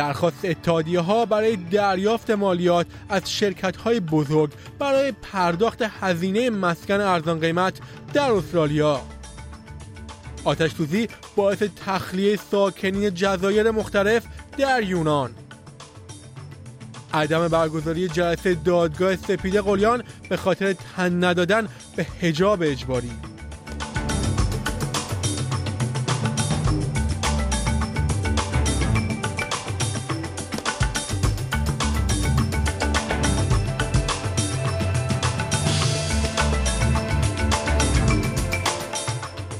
درخواست اتحادیه‌ها برای دریافت مالیات از شرکت‌های بزرگ برای پرداخت هزینه مسکن ارزان قیمت در استرالیا. آتش‌سوزی باعث تخلیه ساکنین جزایر مختلف در یونان. عدم برگزاری جلسه دادگاه سپیده قلیان به خاطر تن ندادن به حجاب اجباری.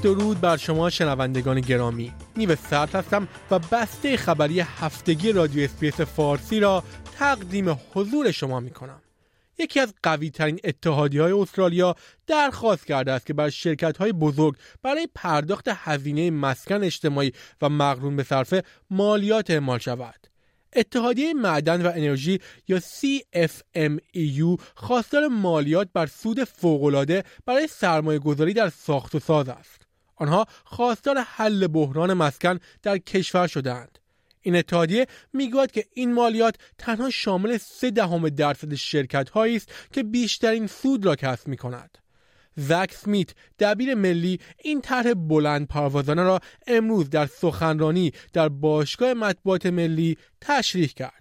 درود بر شما شنوندگان گرامی، نیو سرت هستم و بسته خبری هفتگی رادیو اسپیس فارسی را تقدیم حضور شما میکنم. یکی از قوی ترین اتحادیه‌های استرالیا درخواست کرده است که بر شرکت‌های بزرگ برای پرداخت هزینه مسکن اجتماعی و مقرون به صرفه مالیات اعمال شود. اتحادیه معدن و انرژی یا CFMEU خواستار مالیات بر سود فوق‌العاده برای سرمایه‌گذاری در ساخت و ساز است. آنها خواستار حل بحران مسکن در کشور شدند. این اتحادیه میگوید که این مالیات تنها شامل 0.3% شرکت‌هایی است که بیشترین سود را کسب می‌کنند. زک اسمیت دبیر ملی این طرح بلند پروازانه را امروز در سخنرانی در باشگاه مطبوعات ملی تشریح کرد.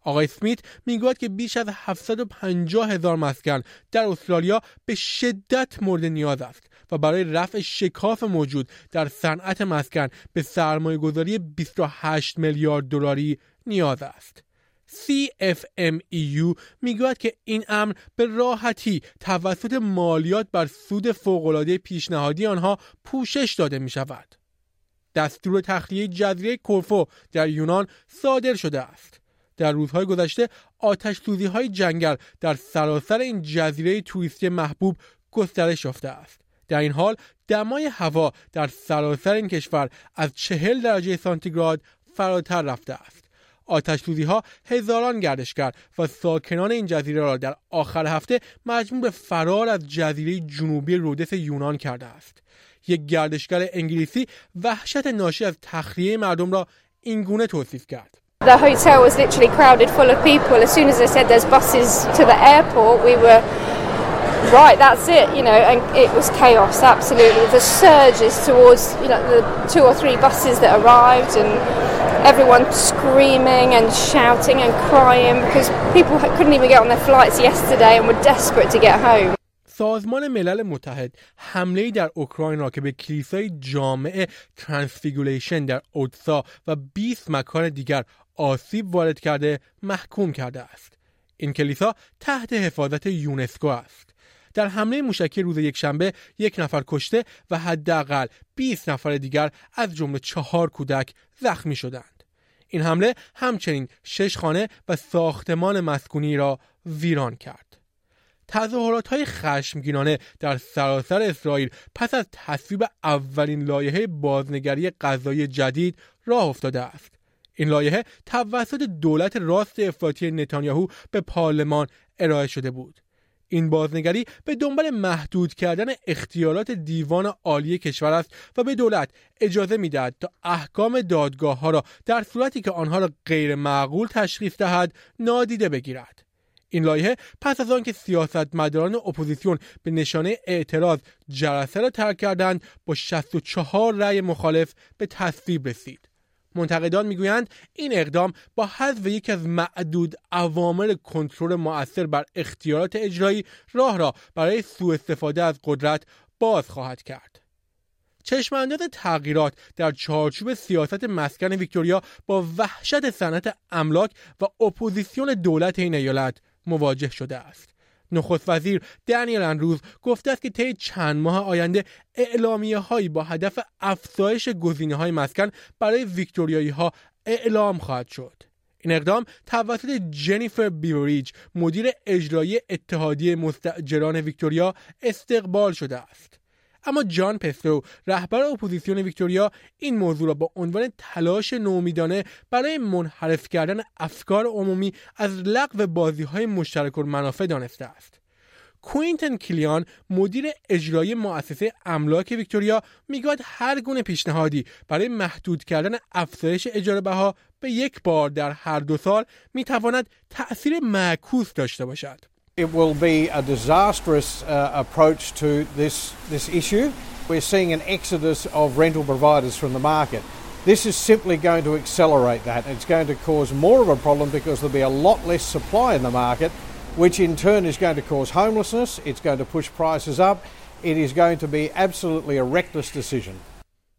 آقای اسمیت میگوید که بیش از 750,000 مسکن در استرالیا به شدت مورد نیاز است و برای رفع شکاف موجود در صنعت مسکن به سرمایه‌گذاری 28 میلیارد دلاری نیاز است. CFMEU میگوید که این امر به راحتی توسط مالیات بر سود فوق‌العاده پیشنهادی آنها پوشش داده می شود. دستور تخلیه جزیره کورفو در یونان صادر شده است. در روزهای گذشته آتش سوزی های جنگل در سراسر این جزیره توریستی محبوب گسترش یافته است. در این حال دمای هوا در سراسر این کشور از 40 درجه سانتیگراد فراتر رفته است. آتش‌سوزی‌ها هزاران گردشگر و ساکنان این جزیره را در آخر هفته مجبور به فرار از جزیره جنوبی رودس یونان کرده است. یک گردشگر انگلیسی وحشت ناشی از تخلیه مردم را این گونه توصیف کرد. The hotel was literally crowded full of people. As soon as I said there's buses to the airport, we were right, that's it, you know, and it was chaos absolutely. The surges towards, you know, the 2 or 3 buses that arrived and everyone screaming and shouting and crying because people couldn't even get on their flights yesterday and were desperate to get home. سازمان ملل متحد حمله در اوکراین را که به کلیسای جامع ترانسفیگوریشن در اودسا و 20 مکان دیگر آسیب وارد کرده محکوم کرده است. این کلیسا تحت حفاظت یونسکو است. در حمله موشکی روز یکشنبه 1 نفر کشته و حداقل 20 نفر دیگر از جمله 4 کودک زخمی شدند. این حمله همچنین 6 خانه و ساختمان مسکونی را ویران کرد. تظاهرات‌های خشمگینانه در سراسر اسرائیل پس از تصویب اولین لایحه بازنگری قضایی جدید راه افتاده است. این لایحه توسط دولت راست افراطی نتانیاهو به پارلمان ارائه شده بود. این بازنگری به دنبال محدود کردن اختیارات دیوان عالی کشور است و به دولت اجازه می‌دهد تا احکام دادگاه‌ها را در صورتی که آنها را غیر معقول تشخیص دهد نادیده بگیرد. این لایحه پس از آنکه سیاستمداران اپوزیسیون به نشانه اعتراض جلسه را ترک کردند با 64 رأی مخالف به تصویب رسید. منتقدان میگویند این اقدام با حذف یکی از معدود عوامل کنترل مؤثر بر اختیارات اجرایی راه را برای سوء استفاده از قدرت باز خواهد کرد. چشم انداز تغییرات در چارچوب سیاست مسکن ویکتوریا با وحشت صنعت املاک و اپوزیسیون دولت این ایالت مواجه شده است. نخست وزیر دانیل اندروز گفته است که طی چند ماه آینده اعلامیه‌هایی با هدف افزایش گزینه‌های مسکن برای ویکتوریایی‌ها اعلام خواهد شد. این اقدام توسط جنیفر بیوریج مدیر اجرایی اتحادیه مستاجران ویکتوریا استقبال شده است. اما جان پستو رهبر اپوزیسیون ویکتوریا این موضوع را با عنوان تلاش نومیدانه برای منحرف کردن افکار عمومی از لغو بازی‌های مشترک المنافع دانسته است. کوینتن کلیان مدیر اجرایی مؤسسه املاک ویکتوریا میگوید هر گونه پیشنهادی برای محدود کردن افزایش اجاره بها به یک بار در هر دو سال میتواند تأثیر معکوس داشته باشد. It will be a disastrous approach to this issue. We're seeing an exodus of rental providers from the market. This is simply going to accelerate that. It's going to cause more of a problem because there'll be a lot less supply in the market, which in turn is going to cause homelessness. It's going to push prices up. It is going to be absolutely a reckless decision.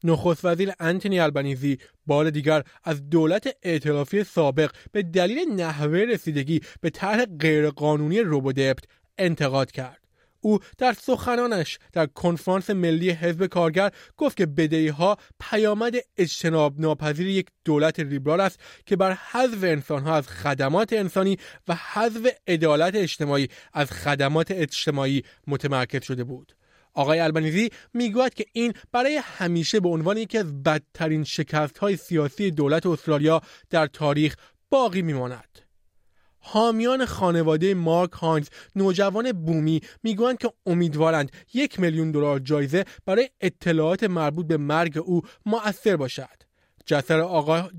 نخست وزیر انتونی البنیزی بار دیگر از دولت ائتلافی سابق به دلیل نحوه رسیدگی به طرح غیرقانونی روبودبت انتقاد کرد. او در سخنانش در کنفرانس ملی حزب کارگر گفت که بدهی‌ها پیامد اجتناب ناپذیر یک دولت لیبرال است که بر حذف انسان‌ها از خدمات انسانی و حذف عدالت اجتماعی از خدمات اجتماعی متمرکز شده بود. آقای البنیزی میگوید که این برای همیشه به عنوان یکی از بدترین شکست‌های سیاسی دولت استرالیا در تاریخ باقی میماند. حامیان خانواده مارک هانز، نوجوان بومی، میگویند که امیدوارند $1,000,000 جایزه برای اطلاعات مربوط به مرگ او مؤثر باشد.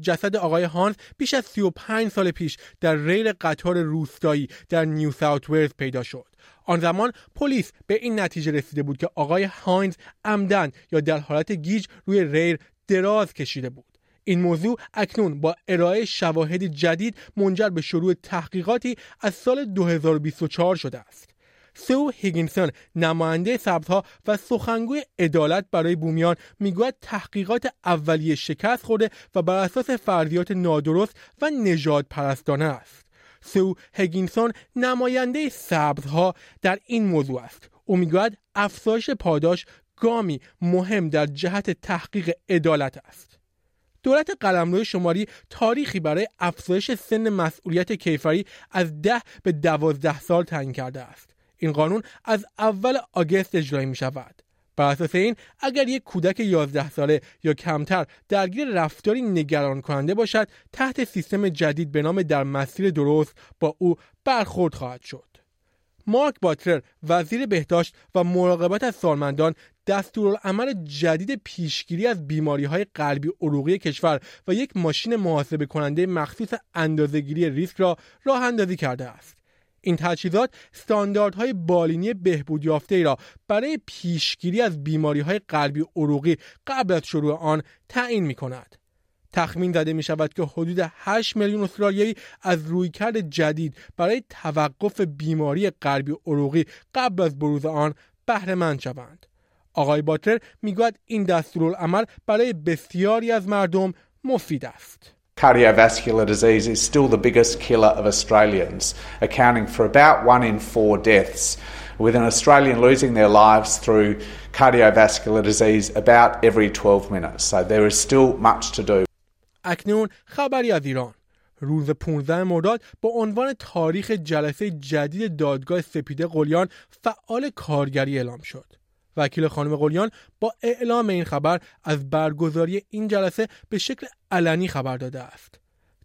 جسد آقای هانز بیش از 35 سال پیش در ریل قطار روستایی در نیو ساوت ولز پیدا شد. آن زمان پلیس به این نتیجه رسیده بود که آقای هاینز عمدن یا در حالت گیج روی ریل دراز کشیده بود. این موضوع اکنون با ارائه شواهد جدید منجر به شروع تحقیقاتی از سال 2024 شده است. سو هیگینسون، نماینده سبزها و سخنگوی عدالت برای بومیان، میگوید تحقیقات اولیه شکست خورده و بر اساس فرضیات نادرست و نژادپرستانه است. سو هیگینسون نماینده سبزها در این موضوع است. او میگوید افزایش پاداش گامی مهم در جهت تحقیق عدالت است. دولت قلمرو شماری تاریخی برای افزایش سن مسئولیت کیفری از 10 به 12 سال تعیین کرده است. این قانون از اول آگوست اجرایی می شود. بر اساس این اگر یک کودک 11 ساله یا کمتر درگیر رفتاری نگران کننده باشد، تحت سیستم جدید به نام در مسیر درست با او برخورد خواهد شد. مارک باتلر، وزیر بهداشت و مراقبت از سالمندان، دستورالعمل جدید پیشگیری از بیماری‌های قلبی عروقی کشور و یک ماشین محاسبه کننده مخصوص اندازه‌گیری ریسک را راه اندازی کرده است. این تجهیزات استانداردهای بالینی بهبودیافته‌ای را برای پیشگیری از بیماری‌های قلبی عروقی قبل از شروع آن تعیین می‌کند. تخمین زده می‌شود که حدود 8 میلیون استرالیایی از رویکرد جدید برای توقف بیماری قلبی عروقی قبل از بروز آن بهره‌مند شوند. آقای باتلر می‌گوید این دستورالعمل برای بسیاری از مردم مفید است. Cardiovascular disease is still the biggest killer of Australians, accounting for about 1 in 4 deaths, with an Australian losing their lives through cardiovascular disease about every 12 minutes. So there is still much to do. اکنون خبری از ایران. روز 15 مرداد با عنوان تاریخ جلسه جدید دادگاه سپیده قلیان فعال کارگری اعلام شد. وکیل خانم قلیان با اعلام این خبر از برگزاری این جلسه به شکل علنی خبر داده است.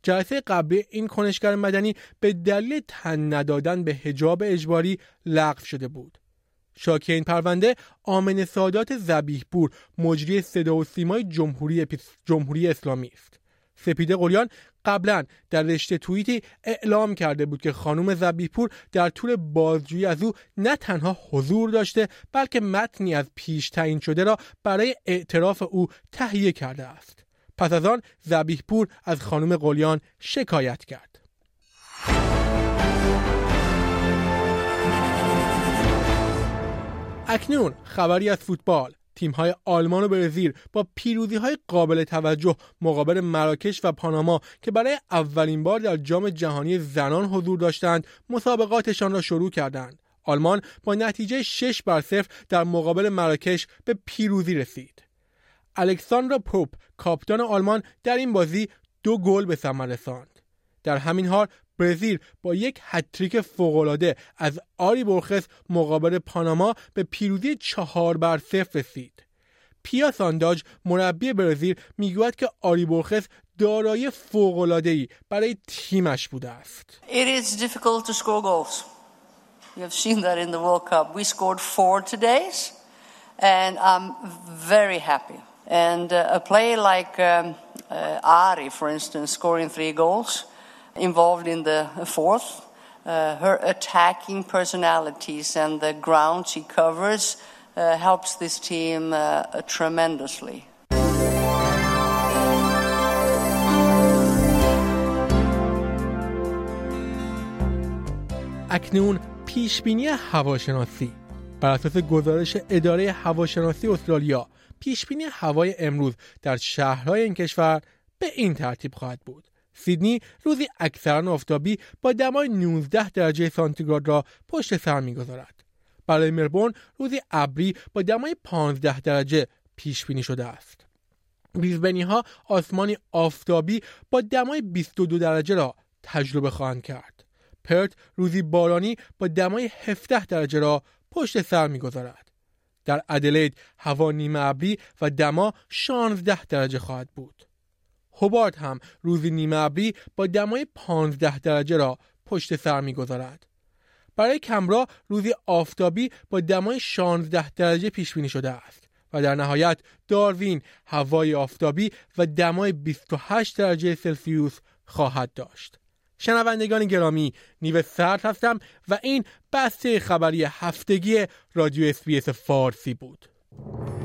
جلسه قبلی این کنشگر مدنی به دلیل تن ندادن به حجاب اجباری لغو شده بود. شاکی این پرونده آمنه سادات ذبیحپور، مجری صدا و سیمای جمهوری اسلامی است. سپیده قلیان قبلا در رشته توییتی اعلام کرده بود که خانم ذبیحپور در طول بازجویی از او نه تنها حضور داشته، بلکه متنی از پیش تعیین شده را برای اعتراف او تهیه کرده است. پس از آن ذبیحپور از خانم قلیان شکایت کرد. اکنون خبری از فوتبال. تیم‌های آلمان و برزیل با پیروزی‌های قابل توجه مقابل مراکش و پاناما که برای اولین بار در جام جهانی زنان حضور داشتند، مسابقاتشان را شروع کردند. آلمان با نتیجه 6-0 در مقابل مراکش به پیروزی رسید. الکساندرا پوپ، کاپیتان آلمان، در این بازی 2 گل به ثمر رساند. در همین حال برزیل با یک هتریک فوق‌العاده از آری بورخس مقابل پاناما به پیروزی 4-0 رسید. پیا سانداج، مربی برزیل، میگوید که آری بورخس دارای فوق‌العاده‌ای برای تیمش بوده است. It is difficult to score goals. You have seen that in the World Cup. We scored 4 today and I'm very happy. And a play like Ary, for instance, scoring 3 goals, involved in the 4th. Her attacking personalities and the ground she covers helps this team tremendously. اکنون پیشبینی هواشناسی. بر اساس گزارش اداره هواشناسی استرالیا، پیشبینی هوای امروز در شهرهای این کشور به این ترتیب خواهد بود: سیدنی روزی اکثرا آفتابی با دمای 19 درجه سانتیگراد را پشت سر می‌گذارد. برای ملبورن روزی ابری با دمای 15 درجه پیش بینی شده است. بیزبنی‌ها آسمانی آفتابی با دمای 22 درجه را تجربه خواهند کرد. پرت روزی بارانی با دمای 17 درجه را پشت سر می‌گذارد. در ادلید هوا نیمه ابری و دما 16 درجه خواهد بود. هوبارت هم روزی نیمه ابری با دمای 15 درجه را پشت سر می‌گذارد. برای کمبرا روزی آفتابی با دمای 16 درجه پیش بینی شده است و در نهایت داروین هوای آفتابی و دمای 28 درجه سلسیوس خواهد داشت. شنوندگان گرامی، نیو سرد هستم و این بسته خبری هفتگی رادیو اس بی اس فارسی بود.